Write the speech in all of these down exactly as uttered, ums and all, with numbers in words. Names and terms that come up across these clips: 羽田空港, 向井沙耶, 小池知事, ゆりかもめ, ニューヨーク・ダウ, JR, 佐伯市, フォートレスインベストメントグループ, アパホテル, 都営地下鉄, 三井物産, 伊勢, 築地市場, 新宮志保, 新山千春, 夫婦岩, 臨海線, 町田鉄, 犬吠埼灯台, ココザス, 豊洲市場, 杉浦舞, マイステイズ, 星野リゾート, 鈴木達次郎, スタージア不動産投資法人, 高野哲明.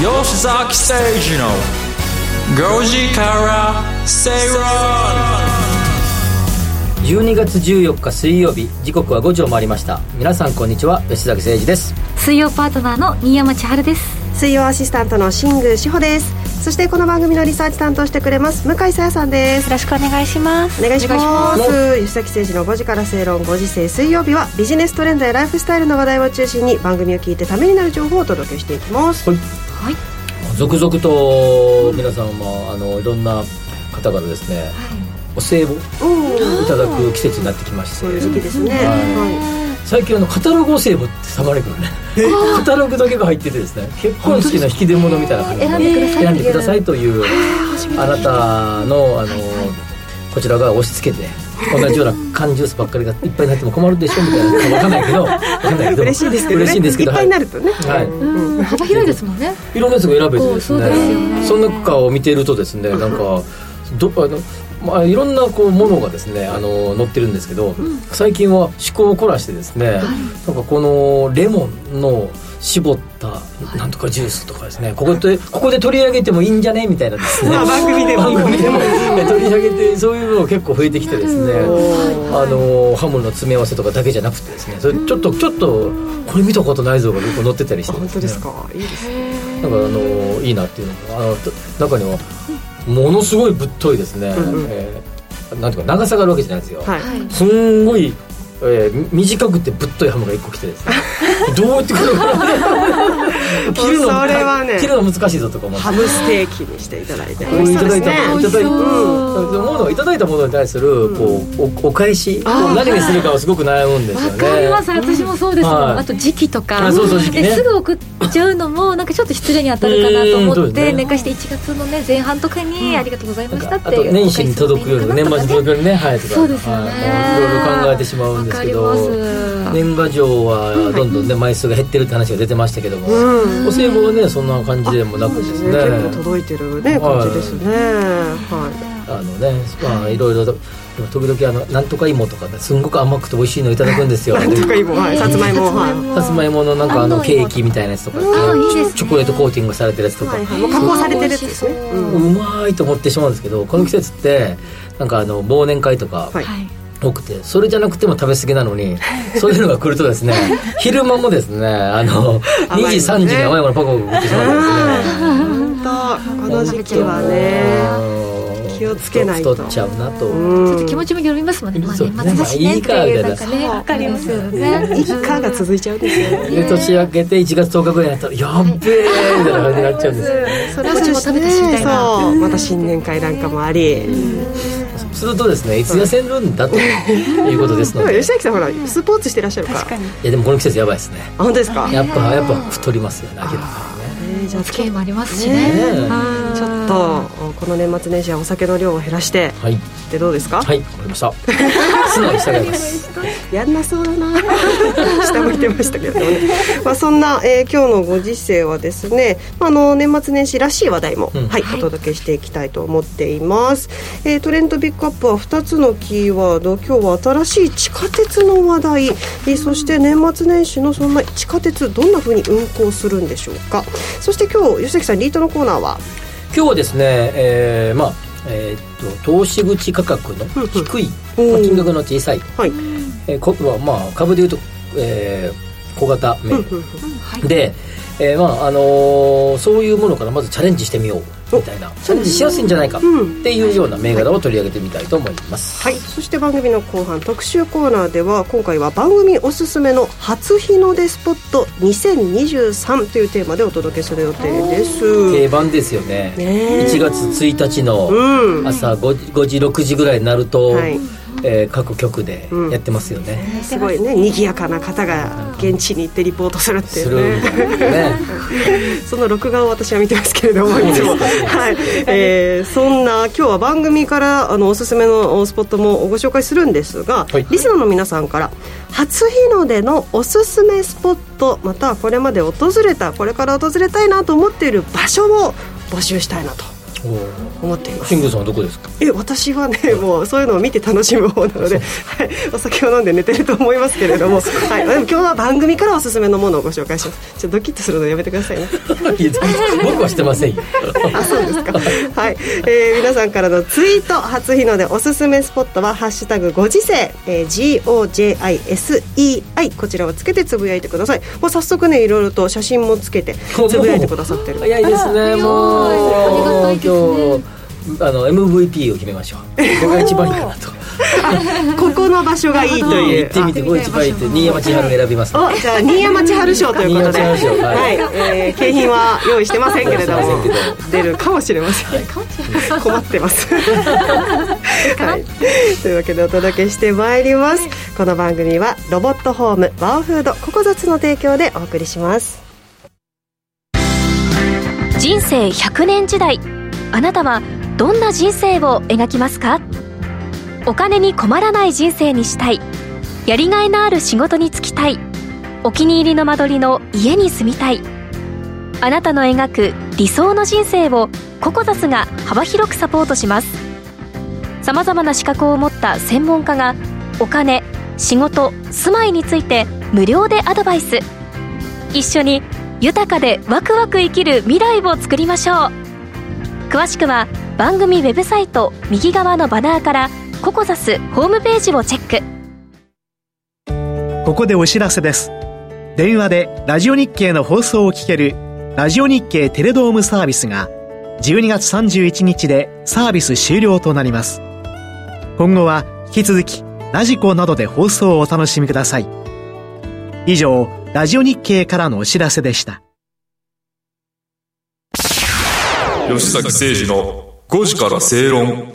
吉崎誠二のごじから正論。じゅうにがつじゅうよっか水曜日、時刻はごじを回りました。皆さんこんにちは、吉崎誠二です。水曜パートナーの新山千春です。水曜アシスタントの新宮志保です。そしてこの番組のリサーチ担当してくれます向井沙耶さんです。よろしくお願いします。お願いします。吉崎誠二のごじから正論、ごじ正水曜日はビジネストレンドやライフスタイルの話題を中心に番組を聞いてためになる情報をお届けしていきます。はいはい、続々と皆さんもあのいろんな方からですね、はい、お歳暮をいただく季節になってきまして、そういう時期ですね、はいはい、最近あのカタログお歳暮ってたまに来るねカタログだけが入っててですね、結婚式の引き出物みたいな感じで選んでくださいという、あなたの、あのこちらが押し付けて同じような缶ジュースばっかりがいっぱいになっても困るでしょみたいな、わかんないけど嬉しいですけどね、いっぱいになるとね、はい、うん、幅広いですもんね、いろんなやつが選べてですね、 そうですよね。その中を見ているとですね、なんかどあの、まあ、いろんなこうものがですね、あの載ってるんですけど、うん、最近は趣向を凝らしてですね、はい、なんかこのレモンの絞ったなんとかジュースとかですね、ここで、ここで取り上げてもいいんじゃねみたいなですね、番組でも取り上げて、そういうの結構増えてきてですね、あのハムの詰め合わせとかだけじゃなくてですね、それちょっとちょっとこれ見たことないぞがよく載ってたりして、本当ですか、いいですね、なんかあのいいなっていうのが、あの中にはものすごいぶっといですね、えなんていうか長さがあるわけじゃないですよ、すんごいえー、短くてぶっといハムがいっこ来てですねどうやってくるのか切るのそれは、ね、切るの難しいぞとか思って、ハムステーキにしていただいて、美味しそうですね、いただいたものに対するこう お, お返しを何にするかをすごく悩むんですよね。わかります、私もそうですもん、はい、あと時期とか、あそうそう時期、ね、すぐ送っちゃうのもなんかちょっと失礼に当たるかなと思って、えーね、寝かしていちがつの、ね、前半とかにありがとうございましたって、うん、あと年始に届くより、ね、年末に届くよりね、早いとか、そうですよね、はい、いろいろ考えてしまうんですけど、年賀状はどんどん、ね、枚数が減ってるって話が出てましたけども、うん、お歳暮はねそんな感じでもなくですね、結構届いてる、ね、感じですね、はい、あのね、まあ、いろいろと時々あのなんとか芋とか、ね、すんごく甘くて美味しいのいただくんですよなんとか芋、はい、さつまいも、はい、さつまいものなんかあのケーキみたいなやつとか、ね、チョコレートコーティングされてるやつとか、はいはい、もう加工されてるやつですね、うん、うまいと思ってしまうんですけど、この季節ってなんかあの忘年会とか、はい、多くて、それじゃなくても食べ過ぎなのにそういうのが来るとですね昼間もですねあのにじさんじに甘いものパコパコ食ってしまうんですね、本当この時期はね気をつけないと太っちゃうなと、うん、ちょっと気持ちも緩みますもんね、まあ、年末だしね、いいかみたいな、分かりますよね、いいかが続いちゃうんですよねで年明けていちがつとおかぐらいになったらやっべーみたいな感じになっちゃうんですよね、それも食べたしみたいな、そうまた新年会なんかもあり、するとですね、いつ痩せるんだということですので吉崎さんほらスポーツしてらっしゃるから、確かに、いやでもこの季節やばいですね、あ本当ですか、やっぱやっぱ太りますよね、明らかにね、えー、じゃあ不景もありますし ね, ねちょっとこの年末年始はお酒の量を減らして、はい、でどうですか、はい、わかりました素直に従いますやんなそうだな下向いてましたけどねまあそんな、えー、今日のご時世はですね、まあ、あの年末年始らしい話題も、うん、はい、お届けしていきたいと思っています、えー、トレンドピックアップはふたつのキーワード、今日は新しい地下鉄の話題、えー、そして年末年始のそんな地下鉄どんな風に運行するんでしょうか。そして今日吉崎さんリートのコーナーは、今日はですね、えー、まあ、えー、っと投資口価格の低い、まあ、金額の小さい、はい、えー、こはまあ株でいうと、えー、小型銘柄で、えーまああのー、そういうものからまずチャレンジしてみようみたいな、チャレンジしやすいんじゃないかっていうような銘柄を取り上げてみたいと思います、はいはい、そして番組の後半特集コーナーでは、今回は番組おすすめの初日の出スポットにせんにじゅうさんというテーマでお届けする予定です。定番ですよ ね, ねいちがつついたちの朝ごじ、うん、ろくじぐらいになると、はい、えー、各局でやってますよね、うん、ね、すごいね、賑やかな方が現地に行ってリポートするっていうねその録画を私は見てますけれども、いつも、はい、えー、そんな今日は番組からあのおすすめのスポットもご紹介するんですが、はい、リスナーの皆さんから初日の出のおすすめスポット、またはこれまで訪れた、これから訪れたいなと思っている場所を募集したいなと思っています。シングルさんはどこですか？え私はね、はい、もうそういうのを見て楽しむ方なので、はい、お酒を飲んで寝てると思いますけれども、はい、でも今日は番組からおすすめのものをご紹介します。ちょっとドキッとするのやめてくださいね僕はしてませんよあそうですか、はいえー、皆さんからのツイート初日の出おすすめスポットはハッシュタグご時世、えー、ジーオージェイアイエスイーアイ こちらをつけてつぶやいてください。もう早速ねいろいろと写真もつけてつぶやいてくださってる早いですね。もうありがたいですね。今日あの エムブイピー を決めましょう。ここが一番いいかなとここの場所がいいという言ってみて、ここ一番いいと新山千春選びます、ね、おじゃあ新山千春賞ということで、はいはいえー、景品は用意してませんけれども出るかもしれません困ってます、はい、というわけでお届けしてまいります、はい、この番組はロボットホームワオフードココザツの提供でお送りします。人生ひゃくねん時代、あなたはどんな人生を描きますか？お金に困らない人生にしたい、やりがいのある仕事に就きたい、お気に入りの間取りの家に住みたい、あなたの描く理想の人生をココザスが幅広くサポートします。さまざまな資格を持った専門家がお金、仕事、住まいについて無料でアドバイス。一緒に豊かでワクワク生きる未来を作りましょう。詳しくは番組ウェブサイト右側のバナーからココザスホームページをチェック。ここでお知らせです。電話でラジオ日経の放送を聞けるラジオ日経テレドームサービスがじゅうにがつさんじゅういちにちでサービス終了となります。今後は引き続きラジコなどで放送をお楽しみください。以上、ラジオ日経からのお知らせでした。吉崎誠二のごじから正論。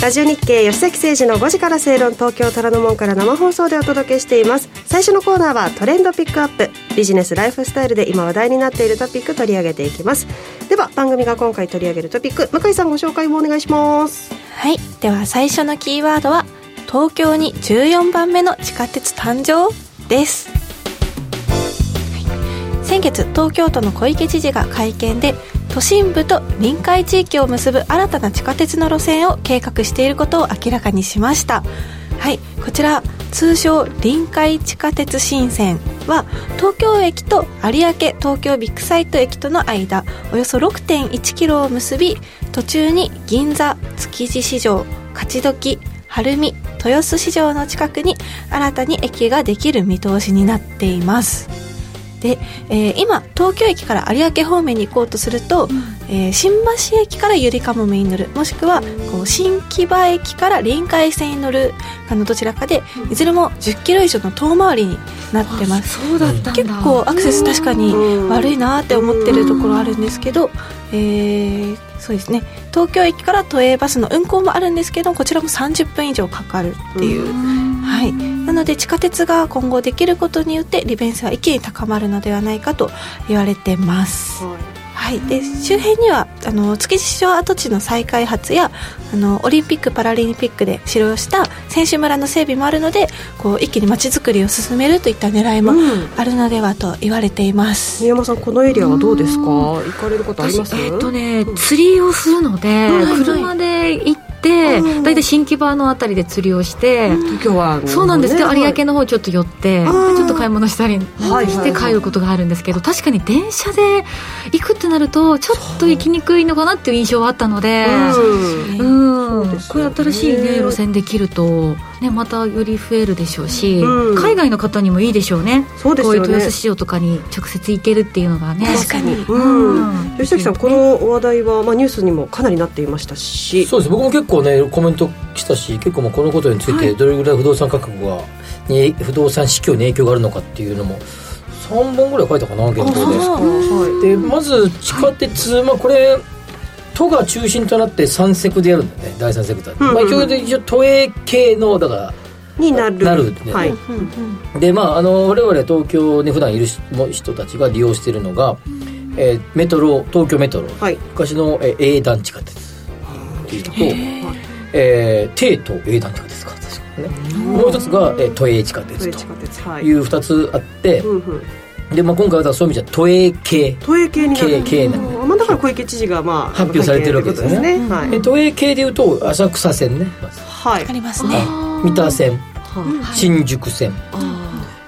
ラジオ日経吉崎誠二のごじから正論、東京虎ノ門から生放送でお届けしています。最初のコーナーはトレンドピックアップ。ビジネスライフスタイルで今話題になっているトピック取り上げていきます。では番組が今回取り上げるトピック、向井さんご紹介もお願いします。はい、では最初のキーワードは東京にじゅうよんばんめの地下鉄誕生です。はい、先月東京都の小池知事が会見で都心部と臨海地域を結ぶ新たな地下鉄の路線を計画していることを明らかにしました。はい、こちら通称臨海地下鉄新線は東京駅と有明東京ビッグサイト駅との間およそ ろくてんいちキロを結び、途中に銀座、築地市場、勝どき、晴海、豊洲市場の近くに新たに駅ができる見通しになっています。でえー、今東京駅から有明方面に行こうとすると、うんえー、新橋駅からゆりかもめに乗る、もしくはこう新木場駅から臨海線に乗るあのどちらかで、うん、いずれもじゅっキロ以上の遠回りになってます。そうだったんだ。結構アクセス確かに悪いなって思ってるところあるんですけど、えー、そうですね、東京駅から都営バスの運行もあるんですけど、こちらもさんじゅっぷん以上かかるっていう、はい、なので地下鉄が今後できることによって利便性は一気に高まるのではないかと言われてます。はい、で周辺にはあの築地市場跡地の再開発やあのオリンピック・パラリンピックで使用した選手村の整備もあるので、こう一気に街づくりを進めるといった狙いもあるのではと言われています。宮山さん、このエリアはどうですか？行かれることあります？えっとね、釣りをするので、うん、車で行ってでだいたい新木場のあたりで釣りをして、うん、今日はそうなんですけど、ね、有明の方ちょっと寄ってちょっと買い物したりして帰ることがあるんですけど、はいはいはい、確かに電車で行くってなるとちょっと行きにくいのかなっていう印象はあったので、うんうん、これ新しい、ね、路線できると、ね、またより増えるでしょうし、うん、海外の方にもいいでしょうね。そうですよね。こういう豊洲市場とかに直接行けるっていうのがね。確かに、うんうん、吉崎さん、この話題は、まあ、ニュースにもかなりなっていましたし。そうです。僕も結構結構ねコメントしたし、結構もうこのことについてどれぐらい不動産価格が、はい、に不動産市況に影響があるのかっていうのもさんぼんぐらい書いたかな、原稿で。はい、でまず地下鉄、はい、まあ、これ都が中心となってさんセクでやるんだよね、だいさんセクターで、うんうん、まあ、一応で一応都営系のだからになる、なるんでね。はい、うんうん、でまああの我々東京に普段いる人たちが利用しているのが、えー、メトロ、東京メトロ、はい、昔の営団地下鉄というと、えー、帝都営団地下鉄かですかね。もう一つが都営地下鉄というふたつあって、うんうん、で、まあ、今回はそういう意味じゃ都営系都営系になる、系なんで、まあ、だから小池知事が、まあ、発表されてるわけですよね、はい、で都営系でいうと浅草線ね、はい、ありますね、三田線、はい、新宿線、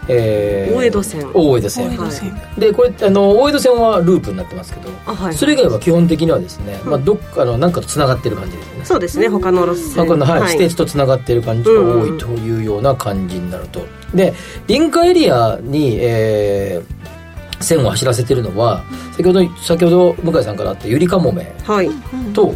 えー、大江戸線大江戸線、はい、でこれあの大江戸線はループになってますけど、はい、それ以外は基本的にはですね、うん、まあ、どっかの何かとつながってる感じですね。そうですね、他の路線、他の、はいはい、施設とつながってる感じが多いというような感じになると、うん、で臨海エリアに、えー、線を走らせてるのは先ほど先ほど向井さんからあったゆりかもめと、はい、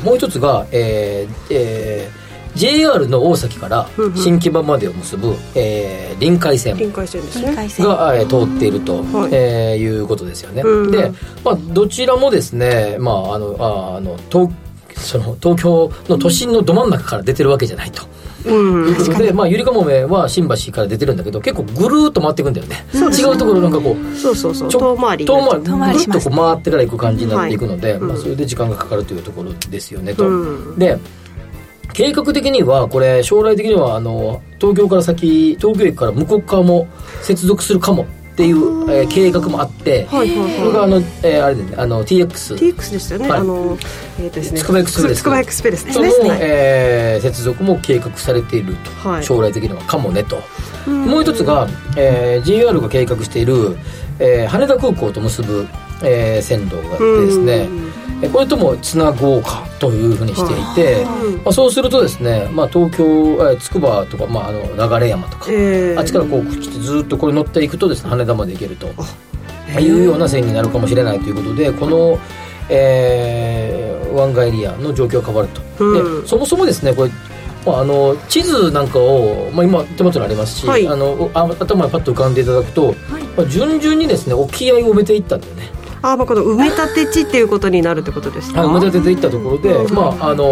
もう一つが、えーえージェイアール の大崎から新木場までを結ぶ、うんうん、えー、臨海線が、えー、通っていると、はい、えー、いうことですよね、うんうん、で、まあ、どちらもですね、まあ、あのああの 東, その東京の都心のど真ん中から出てるわけじゃないと、うん、いうことで、まあ、ゆりかもめは新橋から出てるんだけど結構ぐるーっと回っていくんだよね、うん、違うところなんかこうそうそうそう遠回りぐるっとこう回ってから行く感じになっていくので、はい、うん、まあ、それで時間がかかるというところですよねと、うん、で計画的にはこれ将来的にはあの東京から先東京駅から向こう側も接続するかもっていう、えー、計画もあって、はいはいはい、これがあの、えー、あれですね、あの ティーエックス ティーエックス でしたよね、はい、あのえーとですね、つくばエクスプレス、つくばエクスプレスですね、その、えー、接続も計画されていると、はい、将来的にはかもねと、もう一つが、えー、ジェイアール が計画している、えー、羽田空港と結ぶ、えー、線路があってですね、これともつなごうかというふうにしていて、まあ、そうするとですね、まあ、東京つくばとか、まあ、あの流山とか、えー、あっちからこうずっとこれ乗っていくとですね羽田まで行けると、えー、いうような線になるかもしれないということでこの、えー、湾岸エリアの状況が変わると、うん、でそもそもですねこれ、まあ、あの地図なんかを、まあ、今手元にありますし、はい、あの頭にパッと浮かんでいただくと、はい、まあ、順々にですね沖合を埋めていったんだよね。あ、まあ、この埋め立て地っていうことになるってことですか。埋め立てていったところで、うん、まああの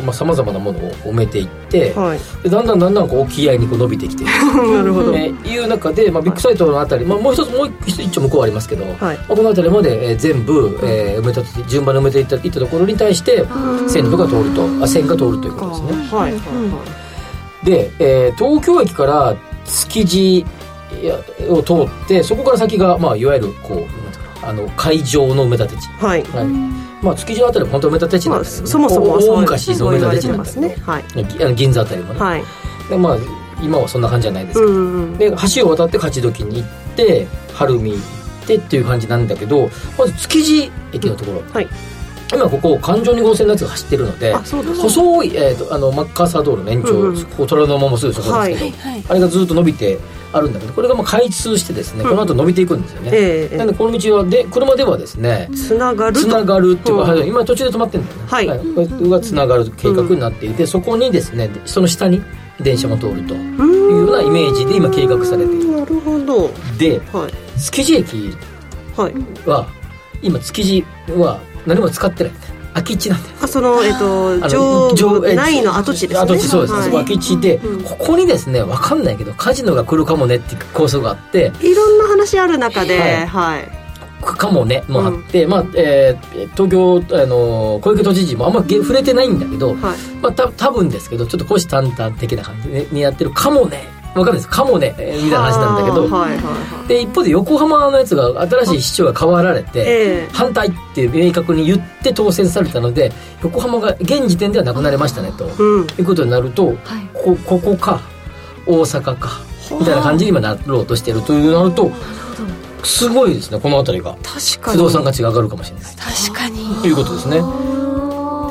ーまあ、様々なものを埋めていって、はい、でだんだんだんだんこう沖合にこう伸びてきてなるほど、えー、いう中で、まあ、ビッグサイトのあたり、まあ、もう一つもう一丁向こうありますけど、はい、まあ、このあたりまで、えー、全部、えー、埋め立て順番に埋めていった、いったところに対して線路が通るとあ線が通るということですね。はい、はい、で、えー、東京駅から築地を通ってそこから先が、まあ、いわゆるこうあの海上の埋め立て地、はいはい、まあ、築地のあたりも本当埋め立て地なんですけど、ね、まあ、そもそもそ大昔の埋め立て地なんですね、はい、銀座あたりもね、はい、でまあ、今はそんな感じじゃないですけど、うんうん、で橋を渡って勝どきに行って晴海行ってっていう感じなんだけど、まず築地駅のところ、うん、はい、今ここ環状に号線のやつが走ってるので細い、えー、とあのマッカーサー道路の延長、うんうん、ここ虎ノ門もすぐそこですけど、はい、あれがずっと伸びてあるんだけどこれがまあ開通してですね、うん、この後伸びていくんですよね、えー、なのでこの道はで車ではですねつながるつながるっていうか、うん、今途中で止まってるんだよね、はい、はい、これがつながる計画になっていて、うん、そこにですねその下に電車も通るというようなイメージで今計画されている。なるほど。で、はい、築地駅は、はい、今築地は何も使ってない空き地なんだよ。あ、その、えっと、城内の跡地ですね。跡地、そうですね、はい、そこ空き地で、うん、ここにですね分かんないけどカジノが来るかもねっていう構想があっていろんな話ある中で、はいはい、かもねもあって、うん、まあ、えー、東京、あのー、小池都知事もあんまり触れてないんだけど、うん、はい、まあ、た多分ですけどちょっと虎視眈々的な感じにやってるかもね、分かんないですかもねみたいな話なんだけど、はいはいはい、で一方で横浜のやつが新しい市長が変わられて、えー、反対って明確に言って当選されたので横浜が現時点ではなくなりましたねと、うん、いうことになると、はい、こ, ここか大阪かみたいな感じに今なろうとしているというなるとすごいですね。この辺りが確かに不動産価値が上がるかもしれない。確かにということですね。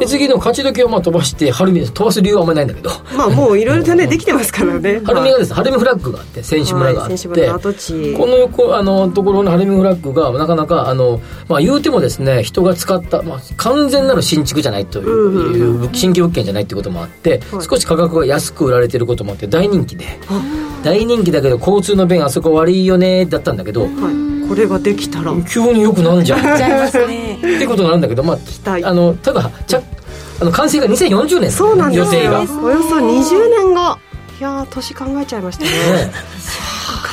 で次の勝ち時をまあ飛ばして晴海、飛ばす理由はあんまりないんだけど、まあもういろいろとねできてますからね。晴海がですね、晴海フラッグがあって選手村があって、はい、この横あのところの晴海フラッグがなかなかあの、まあ、言うてもですね人が使った、まあ、完全なる新築じゃないという、うんうん、新規物件じゃないってこともあって、はい、少し価格が安く売られてることもあって大人気で、はい、大人気だけど交通の便あそこ悪いよねだったんだけど、はい、これができたら急によくなんじゃんってことになるんだけど、まあ、あのただあの完成がにせんよんじゅうねん、ね、そうなんですよ。予定がおよそにじゅうねんご。いやー年考えちゃいました ね, ね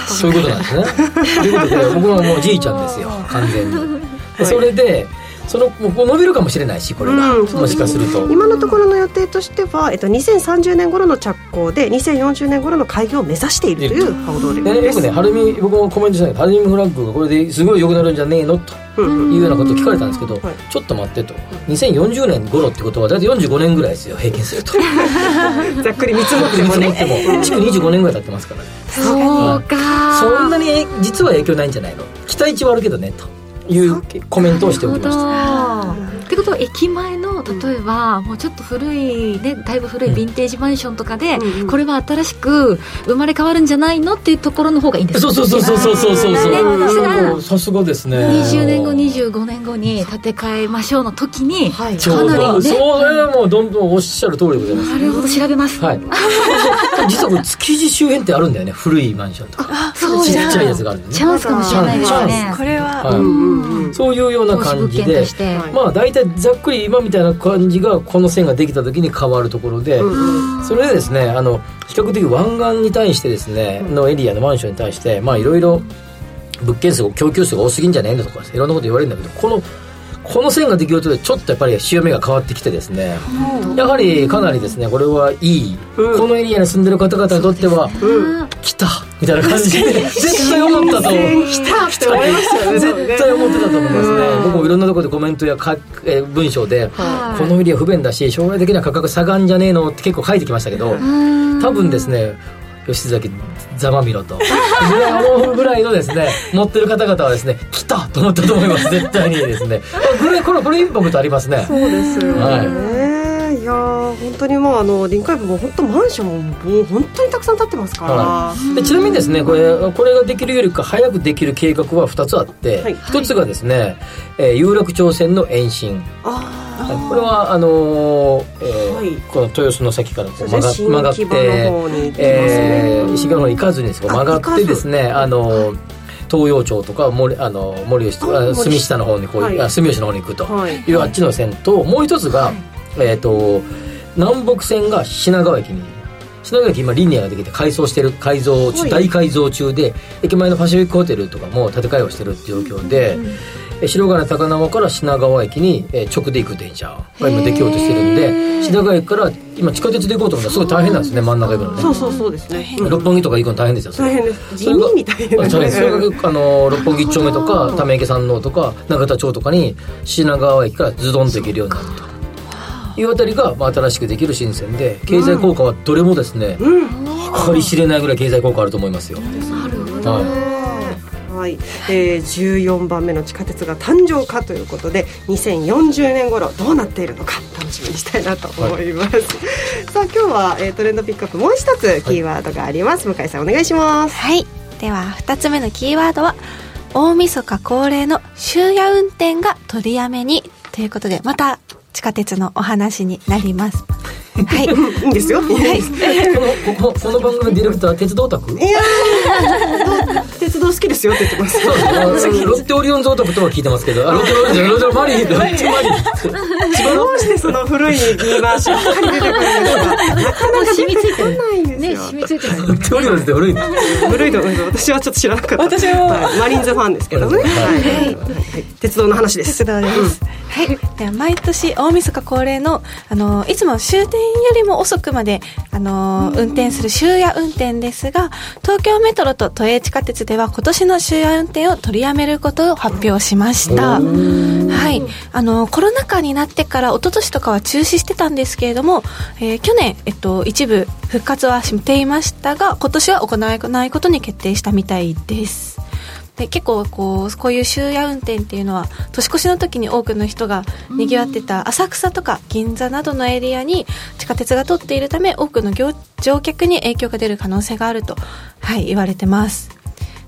そういうことなんですねということで僕はもうじいちゃんですよ完全に。それでその伸びるかもしれないしこれが、うん、もしかすると今のところの予定としては、えっと、にせんさんじゅうねん頃の着工でにせんよんじゅうねん頃の開業を目指しているという報道です、ね、よくねハルミ僕もコメントしたけどハルミフラッグがこれですごい良くなるんじゃねえのというようなことを聞かれたんですけど、はい、ちょっと待ってとにせんよんじゅうねん頃ってことはだいたいよんじゅうごねんぐらいですよ平均するとざっくり見積もってもね築にじゅうごねんぐらい経ってますからねそうか、うん、そんなに実は影響ないんじゃないの期待値はあるけどねというコメントをしておきました。ってことは駅前の例えばもうちょっと古いねだいぶ古いヴィンテージマンションとかで、うん、これは新しく生まれ変わるんじゃないのっていうところの方がいいんですか、ね、そうそうそうそうそうそうそうさすがですねにじゅうねんごにじゅうごねんごに建て替えましょうの時にかなりねそれはもうどんどんおっしゃる通りでございます。なるほど調べます、はい、実はこれ築地周辺ってあるんだよね古いマンションとかあそうちっちゃいやつがあるんで、ね、チャンスかもしれないですねこれは、はいうんうん、そういうような感じでまあ大体ざっくり今みたいな感じがこの線ができた時に変わるところで、うん、それでですねあの比較的湾岸に対してですね、うん、のエリアのマンションに対してまあいろいろ物件数供給数が多すぎんじゃねえのとかいろんなこと言われるんだけどこのこの線ができるとちょっとやっぱり潮目が変わってきてですね、うん、やはりかなりですねこれはいい、うん、このエリアに住んでる方々にとっては、うん、来たみたいな感じで絶対思ったと思う来たって思いましたよね絶対思ってたと思いますね、うん、僕もいろんなところでコメントやか、えー、文章で、はい、このエリア不便だし将来的には価格下がんじゃねえのって結構書いてきましたけど、うん、多分ですね吉崎ざまみろと思うぐらいのですね乗ってる方々はですね来たと思ったと思います絶対にですねこれこれこれインパクトありますねそうですよね、はい、いや本当にもうあの臨海部も本当マンションも本当にたくさん建ってますから、はい、でちなみにですねこれこれができるよりか早くできる計画はふたつあって、はい、ひとつがですね、えー、有楽町線の延伸あはい、これはあのーえーはい、この豊洲の先からこう曲が、曲がって、えー、石川の方に行かずにですね曲がってですねあのー東洋町とか森あの森吉あ住下の方にこう、はい、住吉の方に行くという、はい、あっちの線ともう一つが、はい、えっと南北線が品川駅に品川駅今リニアができて改装してる改造中、はい、大改造中で駅前のパシフィックホテルとかも建て替えをしてるっていう状況で。うんうん白金高輪から品川駅に直で行く電車が今できようとしてるんで品川駅から今地下鉄で行こうと思ったらすごい大変なんですね真ん中行くのねそうそうそうですね六本木とか行くの大変ですよ大変です地味に大変ですそれが、それがあの六本木一丁目とか溜池山王とか永田町とかに品川駅からズドンと行けるようになるというあたりが、まあ、新しくできる新線で経済効果はどれもですね、うん、計り知れないぐらい経済効果あると思いますよなるほど、はいはいえー、じゅうよんばんめの地下鉄が誕生かということでにせんよんじゅうねん頃どうなっているのか楽しみにしたいなと思います、はい、さあ今日は、えー、トレンドピックアップもう一つキーワードがあります、はい、向井さんお願いします、はい、ではふたつめのキーワードは大晦日恒例の終夜運転が取りやめにということでまた地下鉄のお話になりますはい、いいんですよ、はい、こ, こ, この番組のディレクター鉄道オタクいや鉄道好きですよって言ってますロッテオリオンズオタクとは聞いてますけどあロッテオリオンズロッテマリーロッテマリーどうしてその古い言い回しばっかり出てくるのかなかなか染みついてないんですよ、ね、染みついてないロッテオリオンズって古い古いと思います私はちょっと知らなかった私も、はい、マリーンズファンですけどね、はいはいはい、鉄道の話です鉄道です、うんはい、では毎年大晦日恒例 の, あのいつも終点よりも遅くまであの運転する終夜運転ですが東京メトロと都営地下鉄では今年の終夜運転を取りやめることを発表しました、はい、あのコロナ禍になってから一昨年とかは中止してたんですけれども、えー、去年、えっと、一部復活はしていましたが今年は行わないことに決定したみたいですで結構こう、こういう終夜運転っていうのは年越しの時に多くの人がにぎわってた浅草とか銀座などのエリアに地下鉄が通っているため多くの乗客に影響が出る可能性があると、はい、言われてます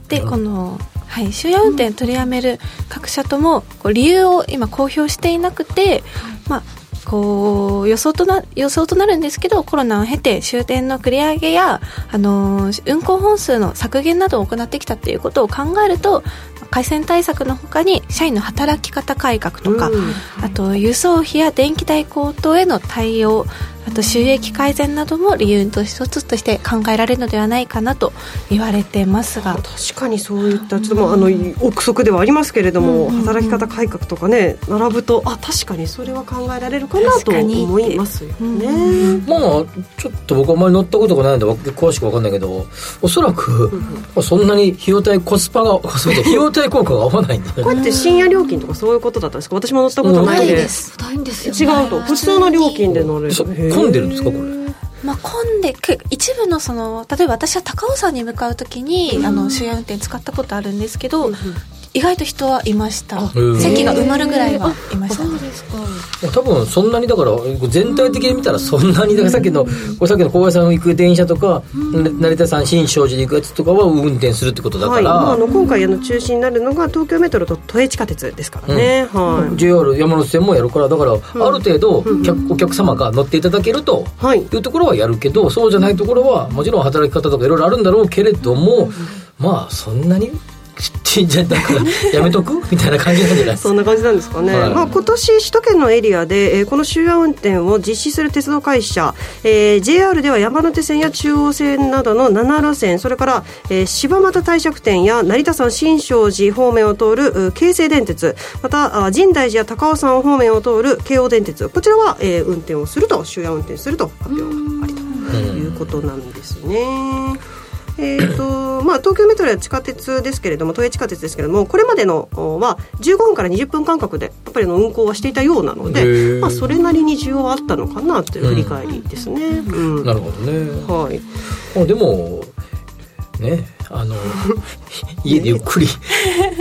でこの、はい、終夜運転を取りやめる各社ともこう理由を今公表していなくて、まあ、こう予想とな、予想となるんですけどコロナを経て終点の繰り上げや、あのー、運行本数の削減などを行ってきたということを考えると改善対策のほかに社員の働き方改革とか、うん、あと輸送費や電気代高騰への対応あと収益改善なども理由の一つとして考えられるのではないかなと言われてますが、確かにそういったちょっともうあの憶測ではありますけれども、うんうんうん、働き方改革とかね並ぶと、あ確かにそれは考えられるかなと思いますよね、うんうん、まあちょっと僕あんまり乗ったことがないので詳しく分かんないけど、おそらく、うんうんまあ、そんなに費用対コスパがそう費用対効果が合わないんだよねこうやって深夜料金とかそういうことだったんですか？私も乗ったことないんで、うん、ないですないんですよ、ね、違うと普通の料金で乗れる。混んでるんですかこれ？まあ、混んで一部のその例えば私は高尾山に向かうときにあの終夜運転使ったことあるんですけど、うん、意外と人はいました。席が埋まるぐらいはいました、ね、そうですか。多分そんなにだから全体的に見たらそんなにだからさっきの、うん、さっきの高野山行く電車とか、うん、成田山新勝寺に行くやつとかは運転するってことだから、はいまあ、あの今回あの中心になるのが東京メトロと都営地下鉄ですからね、うんはい、ジェイアール 山手線もやるからだから、うん、ある程度、うんうん、お客様が乗っていただけると、はい、いうところはやるけど、そうじゃないところはもちろん働き方とかいろいろあるんだろうけれども、うん、まあそんなにじゃだからやめとくみたいな感じなんじゃないですか？そんな感じなんですかね、はいまあ、今年首都圏のエリアで、えー、この終夜運転を実施する鉄道会社、えー、ジェイアール では山手線や中央線などのななろせん、それから、えー、柴又帝釈天や成田山新勝寺方面を通る京成電鉄、また深大寺や高尾山方面を通る京王電鉄、こちらは、えー、運転をすると終夜運転すると発表がありということなんですね。えーとまあ、東京メトロは地下鉄ですけれども、都営地下鉄ですけれども、これまでのはじゅうごふんからにじゅっぷん間隔でやっぱりの運行はしていたようなので、まあ、それなりに需要はあったのかなという振り返りですね、うんうん、なるほどね、はい、あでもねあの家でゆっくり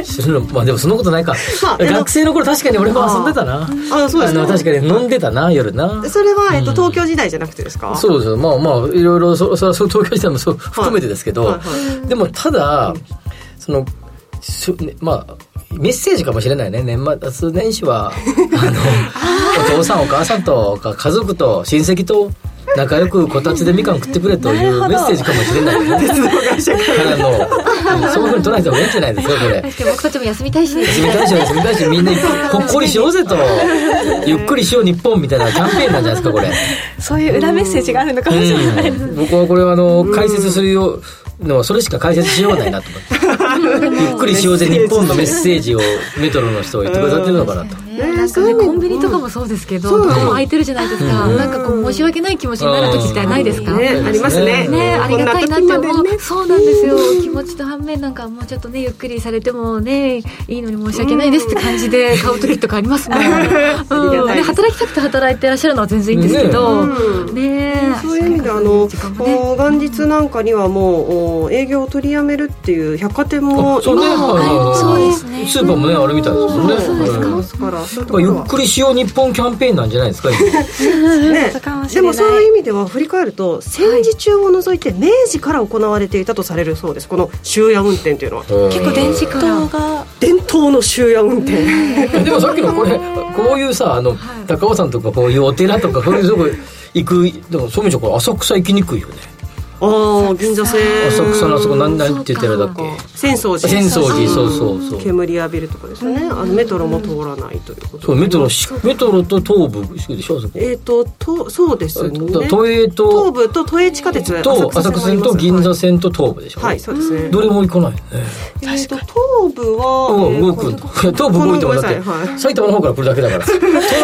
するの、まあでもそんなことないか、まあ、学生の頃確かに俺も遊んでたなあ。そうですね、確かに飲んでたな夜な。それは、うんえっと、東京時代じゃなくてですか？そうですよ、まあまあいろいろそそそ東京時代もそう含めてですけど、はいはいはい、でもただ、うん、そのそ、ね、まあメッセージかもしれないね。年末年始はあのお父さんお母さんとか家族と親戚と仲良くこたつでみかん食ってくれというメッセージかもしれないね。鉄道会社からのそういう風に捉えてもいいんじゃないですかこれ。確かに僕たちも休みたいし、ね、休みたいし休みたいしみんなほっこりしようぜとゆっくりしよう日本みたいなキャンペーンなんじゃないですかこれ。そういう裏メッセージがあるのかもしれない、うん、僕はこれはあの解説するよのはそれしか解説しようがないなと思ってゆっくりしようぜ日本のメッセージをメトロの人が言ってくださってるのかなと。なんかね、コンビニとかもそうですけど、うん、どこも空いてるじゃないですか、うん、なんかこう申し訳ない気持ちになる時ってないですか、うんうんね、ありますね、ね、ありがたいなって思う、ね、そうなんですよ、うん、気持ちと反面なんかもうちょっとねゆっくりされてもねいいのに申し訳ないですって感じで買う時とかありますね、うんうんね、働きたくて働いてらっしゃるのは全然いいんですけど、ねうんねね、そういう意味であの、ね、元日なんかにはもう営業を取りやめるっていう百貨店もそうですね、スーパーもね、うん、あれみたいですね。そうですか、うん、ですからゆっくりしよう日本キャンペーンなんじゃないですかね、でもそういう意味では振り返ると戦時中を除いて明治から行われていたとされるそうです、この終夜運転というのは。結構伝統が伝統の終夜運転、ね、でもさっきのこれこういうさあの、はい、高尾山とかこういうお寺とかこういうとこ行くでもそういう意味じゃ浅草行きにくいよね。ああ銀座線浅草のあそこ何々って言ってるだっけ浅草寺浅草寺そうそうそう煙浴びるとこですよね、うん、あのメトロも通らないということ、ね、そうメトロメトロと東武でしょそこえっ、ー、ととそうですね都営と東武と都営地下鉄と浅草線と銀座線と東武でしょ、はい、はいそうですねどれも行かないね、えー、と東武は、うんえー、動く東武動いてもだって、はい、埼玉の方から来るだけだから都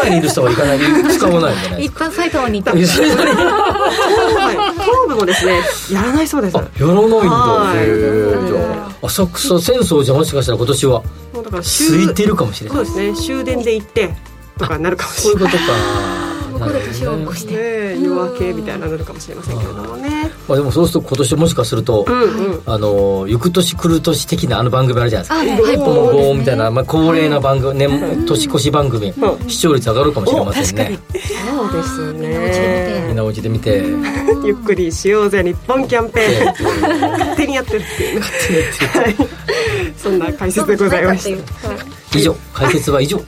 内にいる人は行かない使わないんじゃない一般埼玉に行った東武もですねやらないそうです。あ、やらないんだ。はい。浅草浅草じゃもしかしたら今年はもうだから空いてるかもしれない。そうですね。終電で行ってとかになるかもしれない。そういうことか。ここで年を越して、ねうん、夜明けみたいなのるかもしれませんけれどもね。まあ、でもそうすると今年もしかすると、うんうん、あの行く年来る年的なあの番組あるじゃないですか。はい、このゴーみたいな、まあ、恒例な番組、ねうん、年越し番組、うん、視聴率上がるかもしれませんね。そうですね。みんなお家で見て、ゆっくりしようぜ日本キャンペーン。勝手にやってるっていう。勝手にやってるっていう。はい、そんな解説でございました。はい、以上解説は以上。はい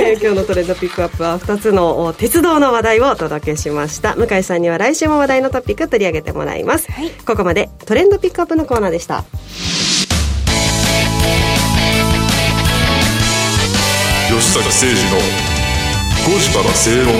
えー、今日のトレンドピックアップはふたつの鉄道の話題をお届けしました。向井さんには来週も話題のトピック取り上げてもらいます、はい、ここまでトレンドピックアップのコーナーでした。吉坂誠二のごじから正論。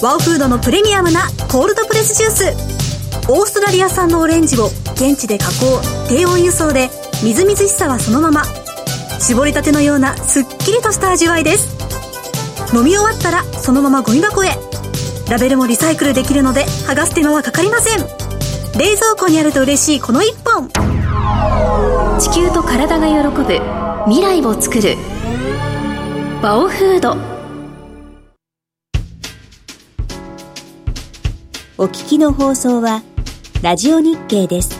ワオフードのプレミアムなコールドプレスジュース。オーストラリア産のオレンジを現地で加工、低温輸送でみずみずしさはそのまま、絞りたてのようなすっきりとした味わいです。飲み終わったらそのままゴミ箱へ。ラベルもリサイクルできるので剥がす手間はかかりません。冷蔵庫にあると嬉しいこの一本。地球と体が喜ぶ未来をつくるワオフード。お聞きの放送はラジオ日経です。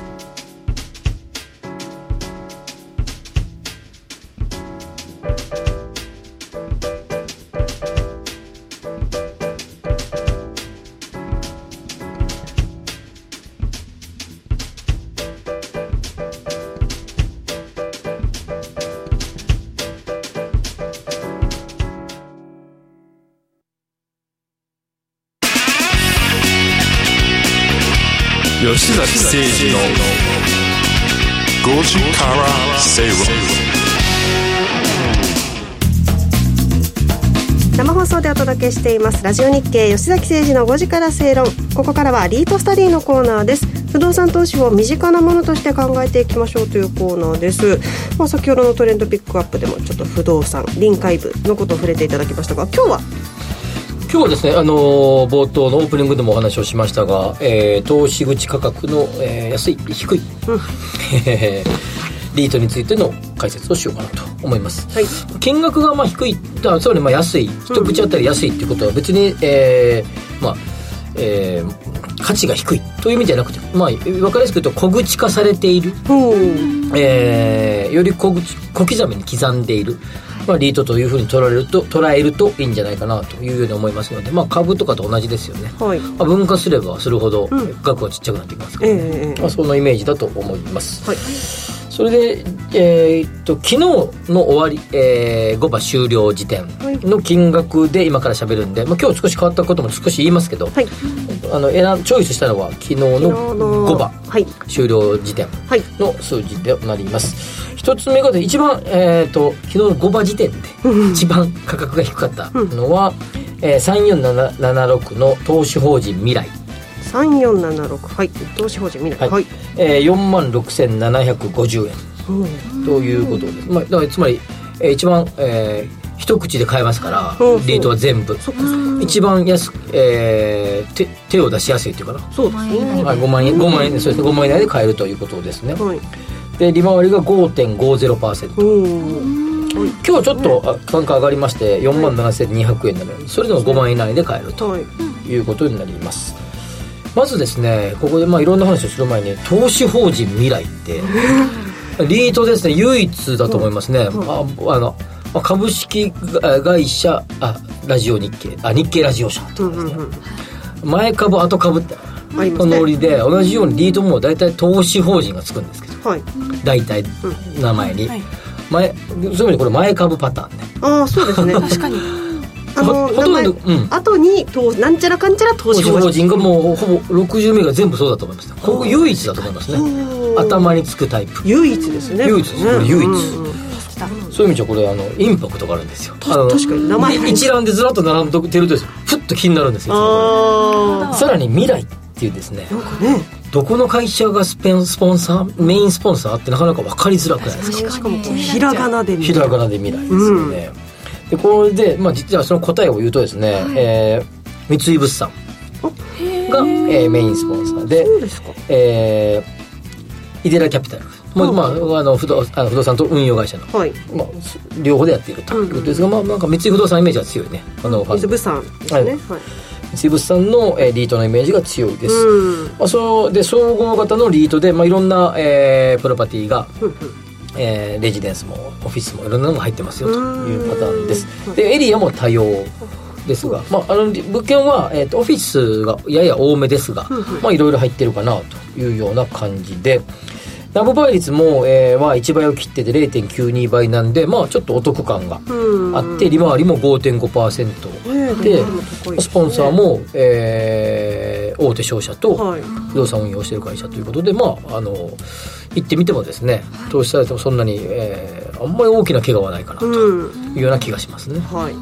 吉崎誠二のごじから正論。生放送でお届けしていますラジオ日経吉崎誠二のごじから正論。ここからはリートスタディのコーナーです。不動産投資を身近なものとして考えていきましょうというコーナーです。まあ、先ほどのトレンドピックアップでもちょっと不動産臨海部のことを触れていただきましたが、今日は今日はですね、あのー、冒頭のオープニングでもお話をしましたが、えー、投資口価格の、えー、安い低い、うん、リートについての解説をしようかなと思います。はい、金額がまあ低い、つまりまあ安い、一口当たり安いということは別に、えーまあえー、価値が低いという意味じゃなくて、まあ、分かりやすく言うと小口化されている、うんえー、より小口、小刻みに刻んでいる、まあ、リートというふうに捉えると、捉えるといいんじゃないかなというように思いますので、まあ、株とかと同じですよね。はいまあ、分化すればするほど額はちっちゃくなってきますから、ねうんえーまあ、そんなイメージだと思います。はい、それで、えー、っと昨日の終わり、えー、後場終了時点の金額で今から喋るんで、まあ、今日少し変わったことも少し言いますけど、はい、あの選チョイスしたのは昨日の後場終了時点の数字でなります。はいはい、一つ目が一番、えー、と昨日の後場時点で一番価格が低かったのは、うんえー、さんよんななろくの投資法人未来。さんよんななろくはい投資法人未来、はいえー、よんまんろくせんななひゃくごじゅうえんということです。まあ、だからつまり、えー、一番、えー、一口で買えますから、うん、リートは全部、うん、一番安く、えー、手, 手を出しやすいというかな。そうですね、はい、ごまん以内で買えるということですね。はいで利回りが ごてんごぜろパーセント、うん、今日ちょっと単価上がりまして よんまんななせんにひゃくえんになる。それでもごまん以内で買えるということになります。まずですね、ここでまあいろんな話をする前に投資法人未来ってリートですね、唯一だと思いますね。うんうん、ああの株式会社あラジオ日経あ日経ラジオ社とかですね、うんうんうん、前株後株ってこのノリで同じようにリートも大体投資法人がつくんですけど、はい、大体名前に、うんはい、前そういう意味でこれ前株パターンね。ああそうですね確かにあのほとんど、うん、後になんちゃらかんちゃら投資法人、投資法人がもうほぼろくじゅう名が全部そうだと思いました。ここ唯一だと思いますね。頭につくタイプ唯一ですね。唯一です、ね、これ唯一、うんうん、そういう意味じゃこれあのインパクトがあるんですよ。確かに名前一覧でずらっと並んでるとふっと気になるんですよ。あさらに未来っていうですね、なんかねどこの会社がスペンスポンサーメインスポンサーってなかなか分かりづらくないですか。しかもひらがなで未来、ひらがなで未来ですよね。うん、でこれで、まあ、実はその答えを言うとですね、はいえー、三井物産が、えー、メインスポンサー で, そうですか、えー、イデラキャピタルもうまあ、あの不動産と運用会社の、はいまあ、両方でやっているということですが、うんうんまあ、なんか三井不動産イメージは強いね。あの三井物産ですね。はいはい三井物産の、えー、リートのイメージが強いです。うんまあ、そうで総合型のリートで、まあ、いろんな、えー、プロパティが、うんえー、レジデンスもオフィスもいろんなのが入ってますよというパターンです。でエリアも多様ですが、まあ、あの物件は、えー、とオフィスがやや多めですが、うんまあ、いろいろ入ってるかなというような感じで、横ばい率も、えー、まあ、いちばいを切ってて れいてんきゅうに 倍なんで、まあ、ちょっとお得感があって、利回りも ごてんごパーセント で、うん、スポンサーも、えー、大手商社と不動産運用している会社ということで、まあ、あの行ってみてもですね、投資されてもそんなに、えー、あんまり大きな怪我はないかなというような気がしますね、うん、はい。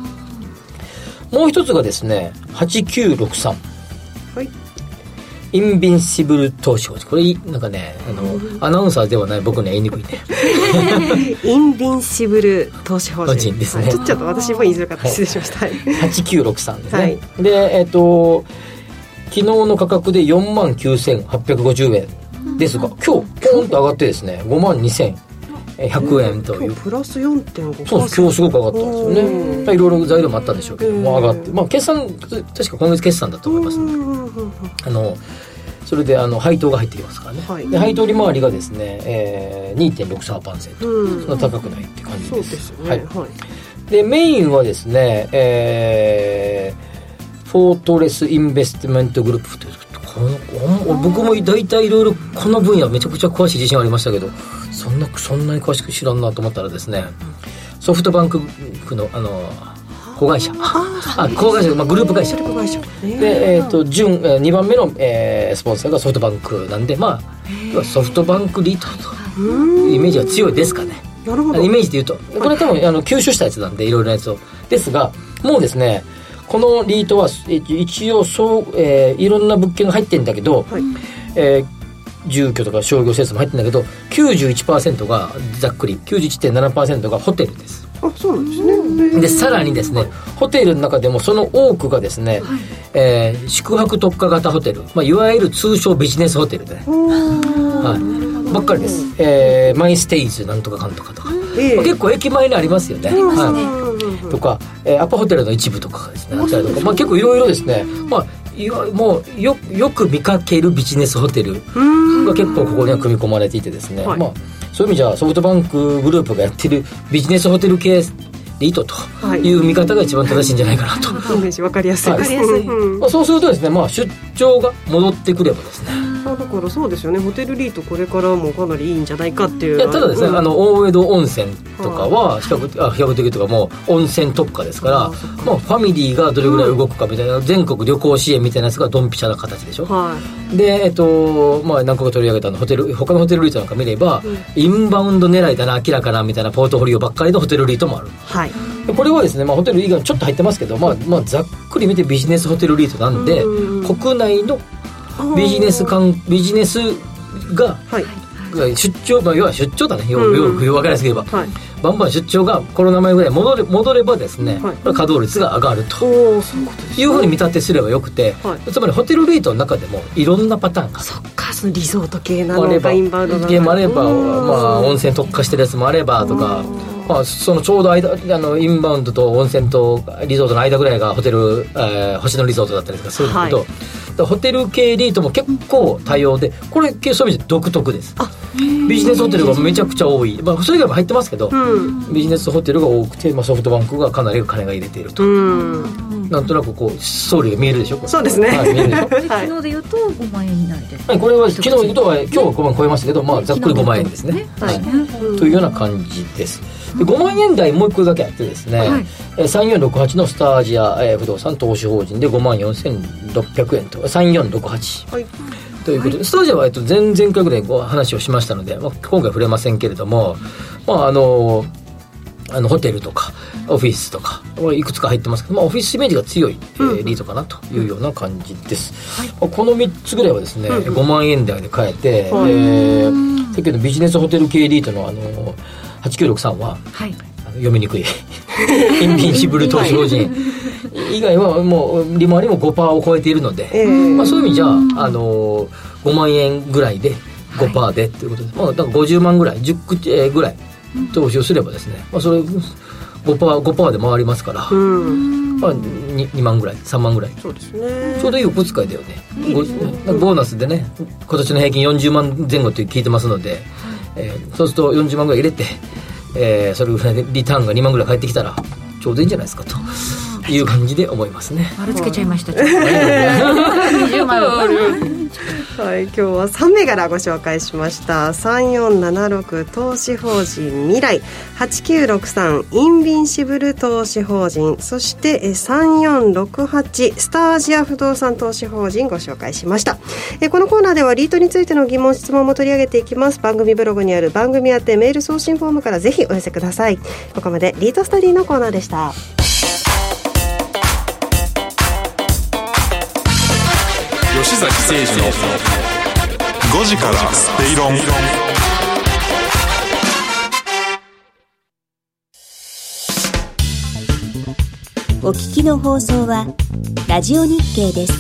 もう一つがですね、はちきゅうろくさん、はい、インビンシブル投資法。これなんかね、あの、うん、アナウンサーではない僕ね、言いにくいねインビンシブル投資法人ですね、はい、ちょっと私も言いづらかった、はい、失礼しました。はちきゅうろくさんですね、はい、でえっ、ー、と昨日の価格で よんまんきゅうせんはっぴゃくごじゅうえんですが、今日ポンと上がってですね ごまんにせんひゃくえんという、プラス よんてんごパーセント。 そうです、今日すごく上がったんですよね。いろいろ材料もあったんでしょうけども、上がって、まあ、決算確か今月決算だと思いますので、あのそれであの配当が入ってきますからね、はい、で配当利回りがですね、えー、にてんろくさんパーセント、 そんな高くないって感じです。そうですね、はいはい、でメインはですね、えー、フォートレスインベストメントグループという、この僕も大体いろいろこの分野めちゃくちゃ詳しい自信ありましたけど、そんなそんなに詳しく知らんなと思ったらですね、ソフトバンクの、あの子会社、あ子会社、まあ、グループ会社で、えー、と順、えー、にばんめの、えー、スポンサーがソフトバンクなんで、まあ、ソフトバンクリートとイメージが強いですかね。なるほど、イメージでいうとこれ多分あの吸収したやつなんで、いろいろなやつをですが、もうですねこのリートは一応そう、えー、いろんな物件が入ってるんだけど、はい、えー、住居とか商業施設も入ってるんだけど きゅうじゅういちパーセント がざっくり きゅうじゅういちてんななパーセント がホテルです。あ、そうなんですね。でさらにですね、ホテルの中でもその多くがですね、はい、えー、宿泊特化型ホテル、まあ、いわゆる通称ビジネスホテルでね、はい、ばっかりです、えー、マイステイズなんとかかんとかとか、えー、結構駅前にありますよね、はいとか、えー、アパホテルの一部とかですね、あたりとか、まあ、結構いろいろですね、まあ、もう よ, よく見かけるビジネスホテルが結構ここには組み込まれていてですね、はい、まあ、そういう意味じゃソフトバンクグループがやってるビジネスホテル系リートという見方が一番正しいんじゃないかなと、はい、イメージ分かりやすいです、はい、まあ、そうするとですね、まあ、出張が戻ってくればですね、だからそうですよね、ホテルリートこれからもかなりいいんじゃないかっていう。いや、ただですね、うん、あの大江戸温泉とかは比較的、あ、比較的とかもう温泉特化ですから、ああ、まあ、ファミリーがどれぐらい動くかみたいな、うん、全国旅行支援みたいなやつがドンピシャな形でしょ、はい、で、えっとまあ、何個か取り上げたのホテル、他のホテルリートなんか見れば、うん、インバウンド狙いだな明らかなみたいなポートフォリオばっかりのホテルリートもある、はい、これはですね、まあ、ホテル以外ちょっと入ってますけど、まあまあ、ざっくり見てビジネスホテルリートなんで、うん、国内のビジネス関ビジネスが、はい、出張、まあ、要は出張だね、要は分からないですけど、はい、バンバン出張がコロナ前ぐらい戻れ、戻ればですね、はい、稼働率が上がるというふうに見立てすればよくて、はい、つまりホテルリートの中でもいろんなパターンが、そっか、そのリゾート系なのかインバウンドなのかもあれば、まあ、温泉特化してるやつもあればとか、まあ、そのちょうど間あのインバウンドと温泉とリゾートの間ぐらいがホテル、えー、星野リゾートだったりとかするけど、はい、ホテル系リートも結構多様で、これそういう意味で独特です。あ、ビジネスホテルがめちゃくちゃ多い、まあ、それ以外も入ってますけど、うん、ビジネスホテルが多くて、まあ、ソフトバンクがかなり金が入れていると、うん、なんとなくこうストーリーが見えるでしょ。そうですね、はい、見えるでしょ昨日で言うとごまんえん以内で、はい、これは昨日で言うとは今日はごまん超えましたけど、まあ、ざっくりごまんえんですね、はい、うん、というような感じです。でごまんえん台もう一個だけあってですね、はい、さんよんろくはちのスタージア、えー、不動産投資法人で ごまんよんせんろっぴゃくえんとさんよんろくはち、はい、ということで、はい、スタージアは、えっと、前々回ぐらいお話をしましたので、まあ、今回触れませんけれども、まあ、あのあのホテルとかオフィスとかいくつか入ってますけど、まあ、オフィスイメージが強い、うん、えー、リートかなというような感じです、はい、まあ、このみっつぐらいはですね、うん、ごまんえん台で買えて、はい、えー、先ほどビジネスホテル系リートのあのはちきゅうろくさんは、はい、読みにくいインビンシブル投資法人以外はもう利回りも ごパーセント を超えているので、えーまあ、そういう意味じゃあ、あのー、ごまんえんぐらいで ごパーセント でということで、はい、まあ、だからごじゅうまんぐらいじゅっくちぐらい投資をすればですね、まあ、それ ごパーセント, ごパーセント で回りますから、うん、まあ、にまんぐらいさんまんぐらい、そうですね、ちょうどいいお小遣いだよね、いいですね、ボーナスでね今年の平均よんじゅうまんぜん後って聞いてますので、えー、そうするとよんじゅうまんぐらい入れて、えー、それぐらいでリターンがにまんぐらい返ってきたらちょうどいいんじゃないですかという感じで思いますね。丸つけちゃいました。にじゅうまんはい、今日はさんめいからご紹介しました。さんよんななろく投資法人未来、はちきゅうろくさんインビンシブル投資法人、そしてさんよんろくはちスタージア不動産投資法人ご紹介しました。えこのコーナーではリートについての疑問質問も取り上げていきます。番組ブログにある番組宛てメール送信フォームからぜひお寄せください。ここまでリートスタディのコーナーでした。吉崎誠二のごじからステイロン。お聞きの放送はラジオ日経です。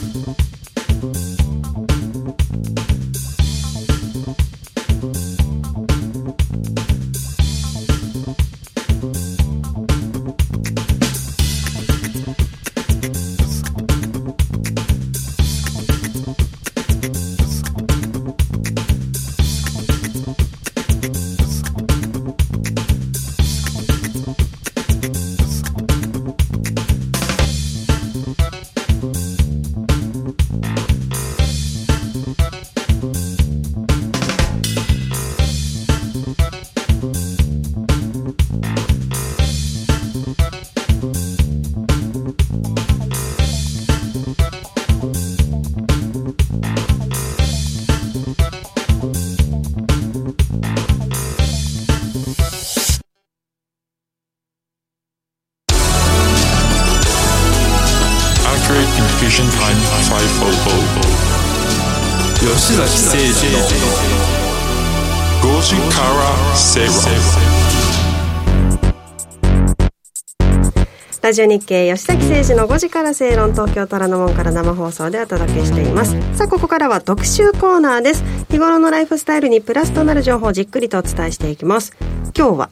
ラジオ日経吉崎誠二のごじから正論、東京虎ノ門から生放送でお届けしています。さあ、ここからは特集コーナーです。日頃のライフスタイルにプラスとなる情報をじっくりとお伝えしていきます。今日は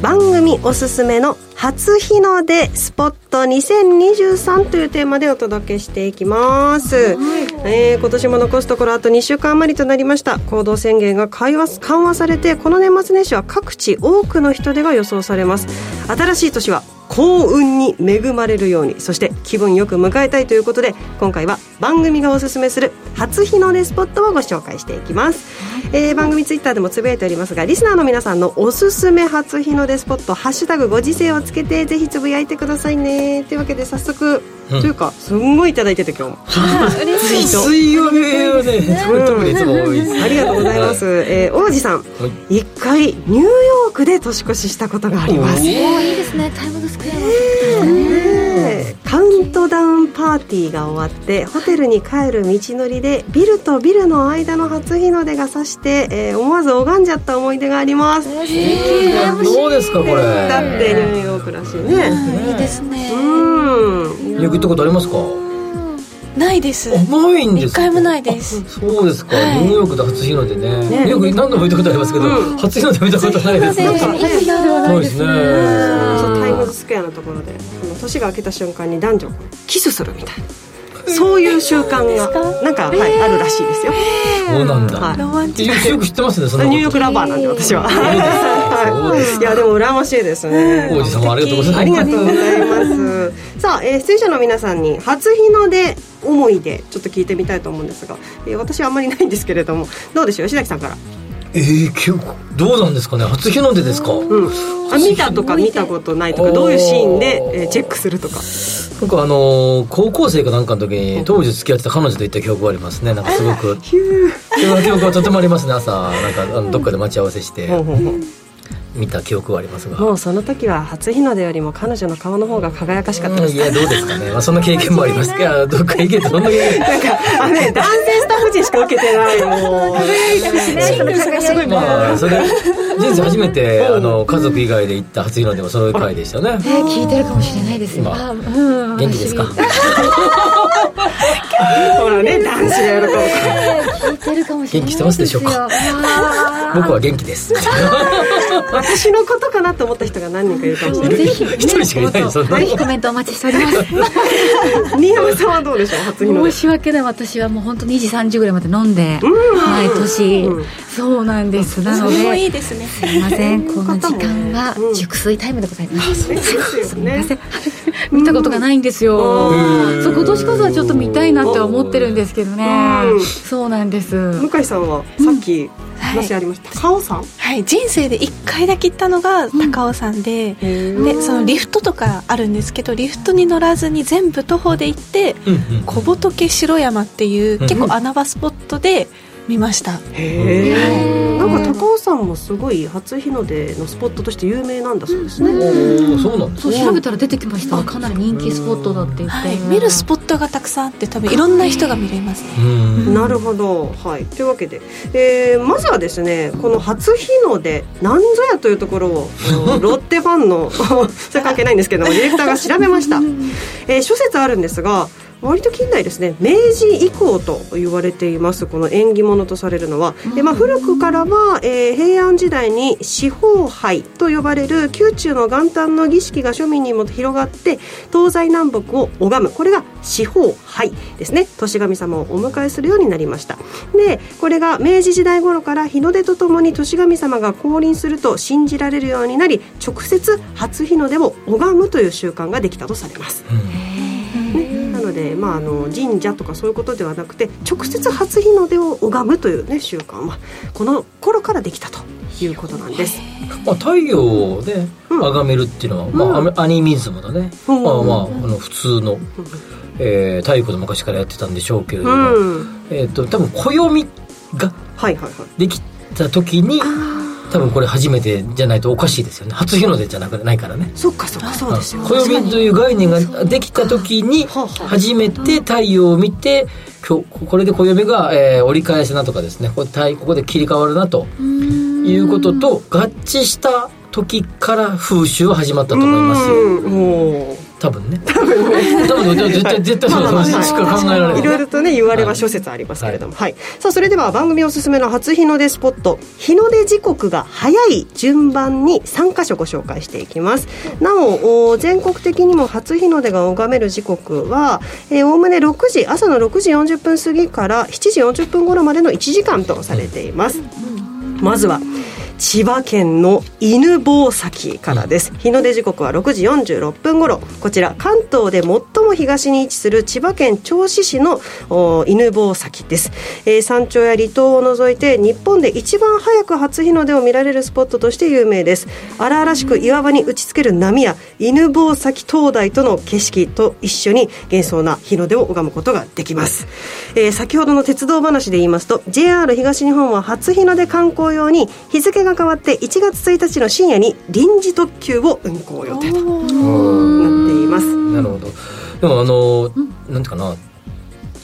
番組おすすめの初日の出スポットにせんにじゅうさんというテーマでお届けしていきます、はいえー、今年も残すところあとにしゅうかん余りとなりました。行動宣言が緩和されて、この年末年始は各地多くの人出が予想されます。新しい年は幸運に恵まれるように、そして気分よく迎えたいということで、今回は番組がおすすめする初日の出スポットをご紹介していきます、えー、番組ツイッターでもつぶやいておりますが、リスナーの皆さんのおすすめ初日の出スポット、ハッシュタグご時世をつけてぜひつぶやいてくださいね。というわけで早速、うん、というかすんごいいただいてて、今日も水曜日はね、そのとおりいつも多いです。ありがとうございます、はいえー、王子さん、はい、いっかいニューヨークで年越ししたことがあります。おいいですね、タイムズスクエアもね、カウントダウンパーティーが終わってホテルに帰る道のりでビルとビルの間の初日の出が差して、えー、思わず拝んじゃった思い出があります。素敵、えー、どうですかこれ。だってニューヨークらしいね。いいですね。うん。よく行ったことありますか？ないです。ないんです。いっかいもないです。そうですか、はい、ニューヨークで初日の出ね、ねニューヨーク何度も行ったことありますけど、うん、初日の出見たことないです。なんかいいなではないですね。タイムズスクエアのところで年が明けた瞬間に男女キスするみたいな、そういう習慣がなんか、えーはい、あるらしいですよ、えー、そうなんだ、はい、よく知ってますね。そのニューヨークラバーなんで私は、えーはい、いやでも羨ましいですね。王子様ありがとうございます。ありがとうございますさあ、えー、出演者の皆さんに初日の出思い出ちょっと聞いてみたいと思うんですが、えー、私はあんまりないんですけれども、どうでしょう吉崎さんから。えー、結構どうなんですかね。初日の出ですか、うん、あ見たとか見たことないとか、どういうシーンでチェックするとか。僕はあのー、高校生かなんかの時に当時付き合ってた彼女と行った記憶がありますね。なんかすごく記憶がとてもありますね。朝なんかあのどっかで待ち合わせして見た記憶はありますが、もうその時は初日の出よりも彼女の顔の方が輝かしかったです、うん、いやどうですかね、まあ、そんな経験もありますが、どっか行けどんな経験なんか、あ、ね、男性スタッフ人しか受けてないもう輝いてますね。それがすごいもん、まあ、それ人生初めてあの家族以外で行った初日の出もそういう回でしたね、えー、聞いてるかもしれないですよ、まあ、元気ですかほらね、男子が喜ぶいてるかもしれないですよ。元気してますでしょうか。僕は元気です私のことかなと思った人が何人かいるかもしれない。ぜひ一人しかいないです。ぜひコメントお待ちしております新山さんはどうでしょう。初日の出申し訳ない。私はもう本当ににじさんじぐらいまで飲んで、うん、毎年、うん、そうなんです。なのでそれもいいですね。すいません、この時間は熟睡タイムでございます。そうですよね見たことがないんですよ。そう、今年こそはちょっと見たいなって思ってるんですけどね。そうなんです。向井さんはさっき、うん、話ありました、はい、高尾山、はい、人生でいっかいだけ行ったのが高尾山 で,、うん、でそのリフトとかあるんですけど、リフトに乗らずに全部徒歩で行って、うんうん、小仏白山っていう、うんうん、結構穴場スポットで見ました。へー、なんか高尾山もすごい初日の出のスポットとして有名なんだそうですね。うん、そうなんですね。そう、調べたら出てきました。かなり人気スポットだって言って、はい、見るスポットがたくさんあって、多分いろんな人が見れますね。うん、なるほど、はい、というわけで、えー、まずはですね、この初日の出なんぞやというところをロッテファンのそれ関係ないんですけどもディレクターが調べました、えー、諸説あるんですが、割と近代ですね、明治以降と言われていますこの縁起物とされるのは、うん、でまあ、古くからは、えー、平安時代に四方拝と呼ばれる宮中の元旦の儀式が庶民にも広がって、東西南北を拝む、これが四方拝ですね。年神様をお迎えするようになりました。でこれが明治時代頃から日の出とともに年神様が降臨すると信じられるようになり、直接初日の出を拝むという習慣ができたとされます。うん、でまあ、あの神社とかそういうことではなくて、直接初日の出を拝むという、ね、習慣はこの頃からできたということなんです。まあ、太陽を、ね、うん、崇めるっていうのは、うん、まあ、アニミズムだね。うん、まあまあ、あの普通の、うん、えー、太鼓で昔からやってたんでしょうけれども、うん、えー、と多分暦ができた時に、はいはいはい、多分これ初めてじゃないとおかしいですよね。初日の出じゃなくないからね。そっかそっか、そうですよ。暦という概念ができた時に初めて太陽を見て、これで暦が、えー、折り返すなとかですね、ここで切り替わるなということと合致した時から風習は始まったと思いますよ。うん、多分ね多分ね多分絶対絶対そうだしか考えられない。いろいろとね言われは諸説ありますけれども、はい、はい、さあそれでは番組おすすめの初日の出スポット、日の出時刻が早い順番にさんか所ご紹介していきます。なお全国的にも初日の出が拝める時刻はおおむねろくじ、朝のろくじよんじゅっぷん過ぎからしちじよんじゅっぷん頃までのいちじかんとされています。うん、まずは千葉県の犬吠埼からです。日の出時刻はろくじよんじゅうろっぷん頃、こちら関東で最も東に位置する千葉県銚子市の犬吠埼です。えー、山頂や離島を除いて日本で一番早く初日の出を見られるスポットとして有名です。荒々しく岩場に打ちつける波や犬吠埼灯台との景色と一緒に幻想な日の出を拝むことができます。えー、先ほどの鉄道話で言いますと ジェイアール 東日本は初日の出観光用に日付が変わっていちがつついたちの深夜に臨時特急を運行予定となっています。なるほど。でもあの何ていうかな、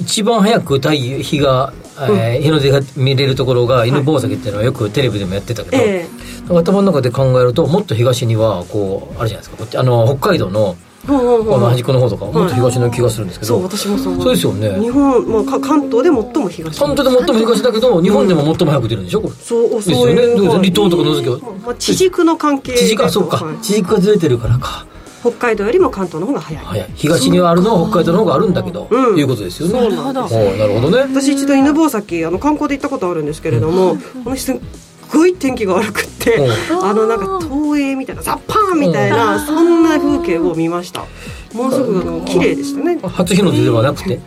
一番早く太陽日が、えー、日の出が見れるところが犬吠埼っていうのはよくテレビでもやってたけど、はい、えー、頭の中で考えるともっと東にはこうあれじゃないですか、こっちあの北海道の端っこの方とかもっと東の気がするんですけど、はい、そう私もそう。そうですよね。日本、まあ、関東で最も東。関東で最も東だけど、日本でも最も早く出るんでしょこれ。そうそうそうですよね。離島とかの時は、まあ、地軸の関係。地軸はそうか、はい。地軸がずれてるからか。北海道よりも関東の方が早い。早い。東にはあるのは北海道の方があるんだけど、うん、いうことですよね。なるほど。なるほどね。私一度犬吠埼あの観光で行ったことあるんですけれども、この人。すごい天気が悪くって、うん、あのなんか投影みたいなザッパーンみたいな、うん、そんな風景を見ました。もうすぐあの綺麗でしたね。初日の出ではなくて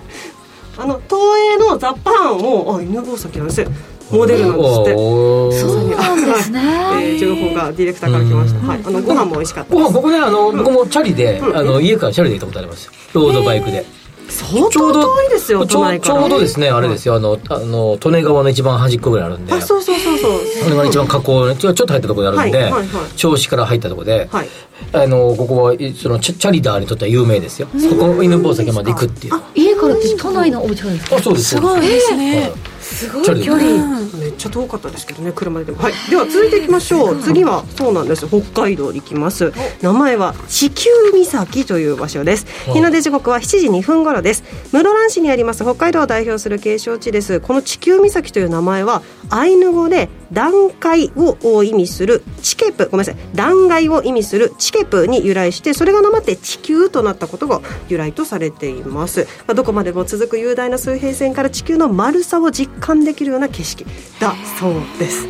あの投影のザッパーンをあ犬吠埼なんですよ、モデルなんですって。そうなんですね、えー、情報がディレクターから来ました。はい、あのご飯も美味しかったです。ここねあの、うん、僕もチャリで、うん、あの家からチャリで行ったことありますよ。ロードバイクで、えー相当遠いですよ。ちょうど、ちょうどですね、あれですよ、あの、あの、利根川の一番端っこぐらいあるんで。あ、そうそうそうそう。利根川の一番河口ね、ちょっと入ったところにあるんで、はいはいはい、銚子から入ったところで、はい、あの、ここは、そのチ、チャリダーにとっては有名ですよ。ここ、犬吠埼まで行くっていう。あ、家からって都内のお家ですか？あ、そうです。すごいですね。はい、すごい距離、うん、めっちゃ遠かったですけどね車で、はい、では続いていきましょう。次はそうなんです、北海道に行きます。名前は地球岬という場所です。日の出時刻はしちじにふん頃です。室蘭市にあります北海道を代表する景勝地です。この地球岬という名前はアイヌ語で断崖を意味するチケプ、ごめんなさい、断崖を意味するチケプに由来して、それがなまって地球となったことが由来とされています。まあ、どこまでも続く雄大な水平線から地球の丸さを実感できるような景色だそうです。い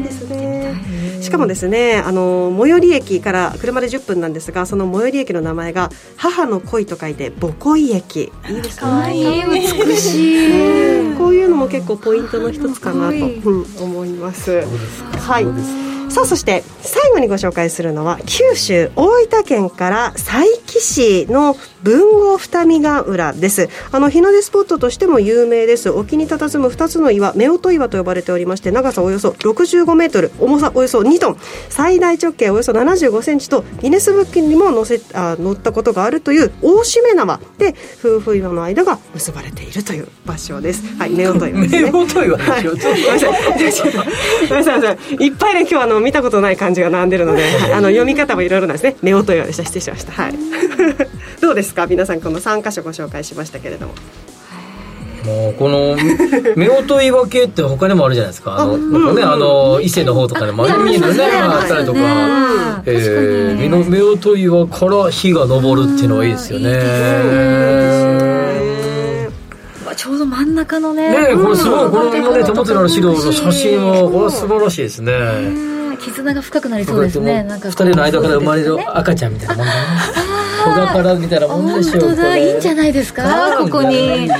いですね。しかもですね、あの最寄り駅から車でじゅっぷんなんですが、その最寄り駅の名前が母の恋と書いて母恋駅。いいですね、かわいい、美しい、ね、こういうのも結構ポイントの一つかなと思います。そうですか、はい、そうですか。さあ、そして最後にご紹介するのは九州大分県から佐伯市の豊後二見ヶ浦です。あの日の出スポットとしても有名です。沖に佇むふたつの岩、夫婦岩と呼ばれておりまして、長さおよそろくじゅうごメートル、重さおよそにトン、最大直径およそななじゅうごセンチとギネスブックにも載せあ載ったことがあるという大しめ縄で夫婦岩の間が結ばれているという場所です。はい、夫婦岩ですね。夫婦岩ですよ、いっぱいね、今日はあの見たことない漢字が並んでるのであの読み方もいろいろなんですね。目をというようでした、失礼しました、はい、どうですか皆さん、このさんか所ご紹介しましたけれども、もうこの夫婦岩系って他にもあるじゃないですか。あの、うんうん、ね、あの伊勢の方とかでもありますね、あったりとか、えー、夫婦岩から火が昇るっていうのはいいですよね。いいですね。ちょうど真ん中のね、ね、これすごい、うん、この今ね手元にある資料の写真はこれは素晴らしいですね。絆が深くなりそうですね。なんかふたりの間から生まれる赤ちゃんみたいなもんだね。小柄みたいなもんでしょう。本当だ、いいんじゃないですか、ここに、ね、や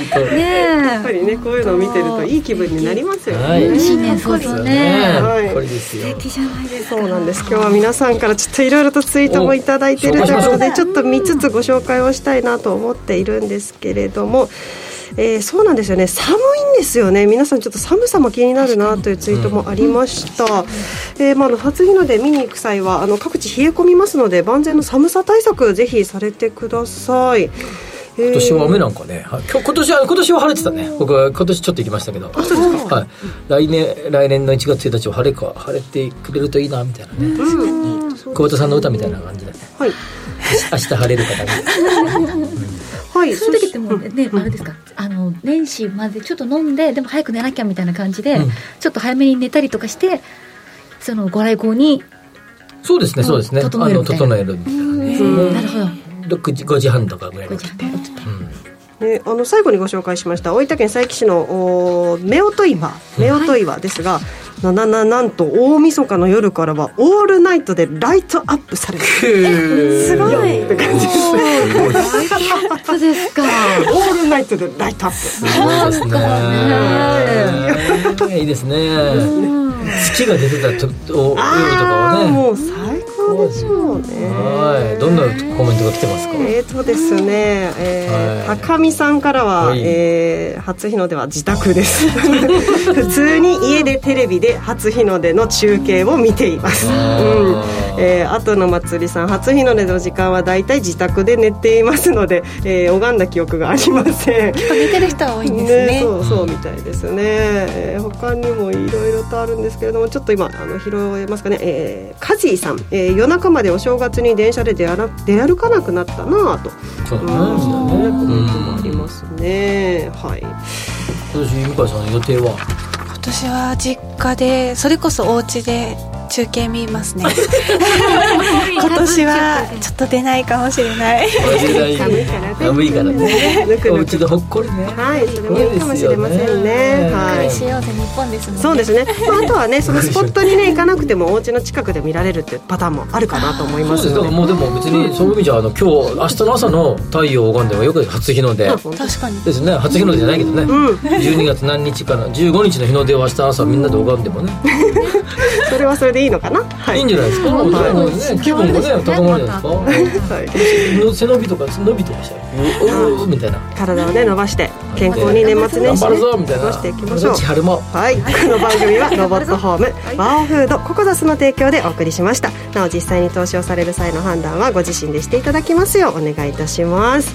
っぱりね、こういうのを見てるといい気分になりますよね。はい、新年早々ね、はい、これですよ。素敵じゃないですか。そうなんです。今日は皆さんからちょっといろいろとツイートもいただいているということで、ちょっとみっつご紹介をしたいなと思っているんですけれども、えー、そうなんですよね、寒いんですよね。皆さんちょっと寒さも気になるなというツイートもありました。えーまあ、初日の出見に行く際はあの各地冷え込みますので、万全の寒さ対策ぜひされてください。今年は雨なんかね、今 年, は今年は晴れてたね。僕は今年ちょっと行きましたけど、あ、そうですか、はい、来, 年来年のいちがつついたちは晴 れ, か晴れてくれるといいなみたいなね。久保田さんの歌みたいな感じで、ね、はい、明日晴れるかなはい、その時ってもうね、うん、あれですか、あの年始までちょっと飲んで、でも早く寝なきゃみたいな感じで、うん、ちょっと早めに寝たりとかして、そのご来光に、そうですね、そうですね、整えるみたいな、あの整えるみたいな、ね、うん、なるほど。ごじはんとかぐらいに起きて、ね、あの最後にご紹介しました大分県佐伯市の夫婦岩、夫婦岩ですが、はい、な, な, な, なんと大晦日の夜からはオールナイトでライトアップされる。すごいって感じですね。そうですか。オールナイトでライトアップ。そうですね。いいですね。月が出てた夜とかはね、もう最高でしょうね。はい、どんなコメントが来てますか。えーとですね、えーはい、高見さんからは、はい、えー、初日の出は自宅です普通に家でテレビで初日の出の中継を見ています。あ、うん、えー、後の祭りさん、初日の出の時間はだいたい自宅で寝ていますので、えー、拝んだ記憶がありません。結構寝てる人は多いんですね。ね、そうそうみたいですね。えー、他にもいろいろとあるんですけれども、ちょっと今あの拾えますかね、えー、カジーさん、えー、夜中までお正月に電車で出歩かなくなったなと、そうですね、コメントもありますね。はい、今年向井さん予定は、今年は実家で、それこそお家で中継見ますね今年はちょっと出ないかもしれない。寒いからね、おうちでほっこりね、はい、それもいいかもしれませんね。はい、しようぜ日本ですもんね。そうですね、まあ、あとはね、そのスポットにね行かなくてもお家の近くで見られるっていうパターンもあるかなと思いますので。そうです。だからもうでも別にそういう意味じゃ、あの今日明日の朝の太陽を拝んでもよく初日の出、確かにですね、初日の出じゃないけどね、うん、じゅうにがつ何日かな、じゅうごにちの日の出を明日朝みんなで拝んでもねそれはそれでいいのかな、はい、いいんじゃないですか。気分もね、高まるじゃないですか、はい、背伸びとか伸びとかしたら、おおみたいな、体をね伸ばして健康に年末年始ね過ごしていきましょう。はい、この番組はロボットホームワオフードココザスの提供でお送りしました。なお、実際に投資をされる際の判断はご自身でしていただきますようお願いいたします。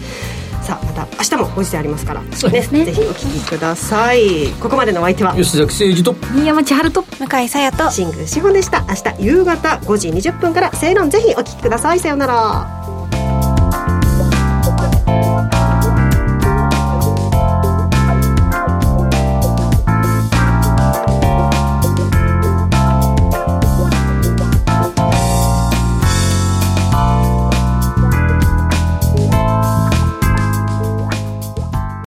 さあまた明日もご時世ありますから、ね、そうですね、ぜひお聞きください。ここまでのお相手は吉崎誠二と新山千春と向井沙耶と新宮志保でした。明日夕方ごじにじゅっぷんから正論ぜひお聞きください。さようなら。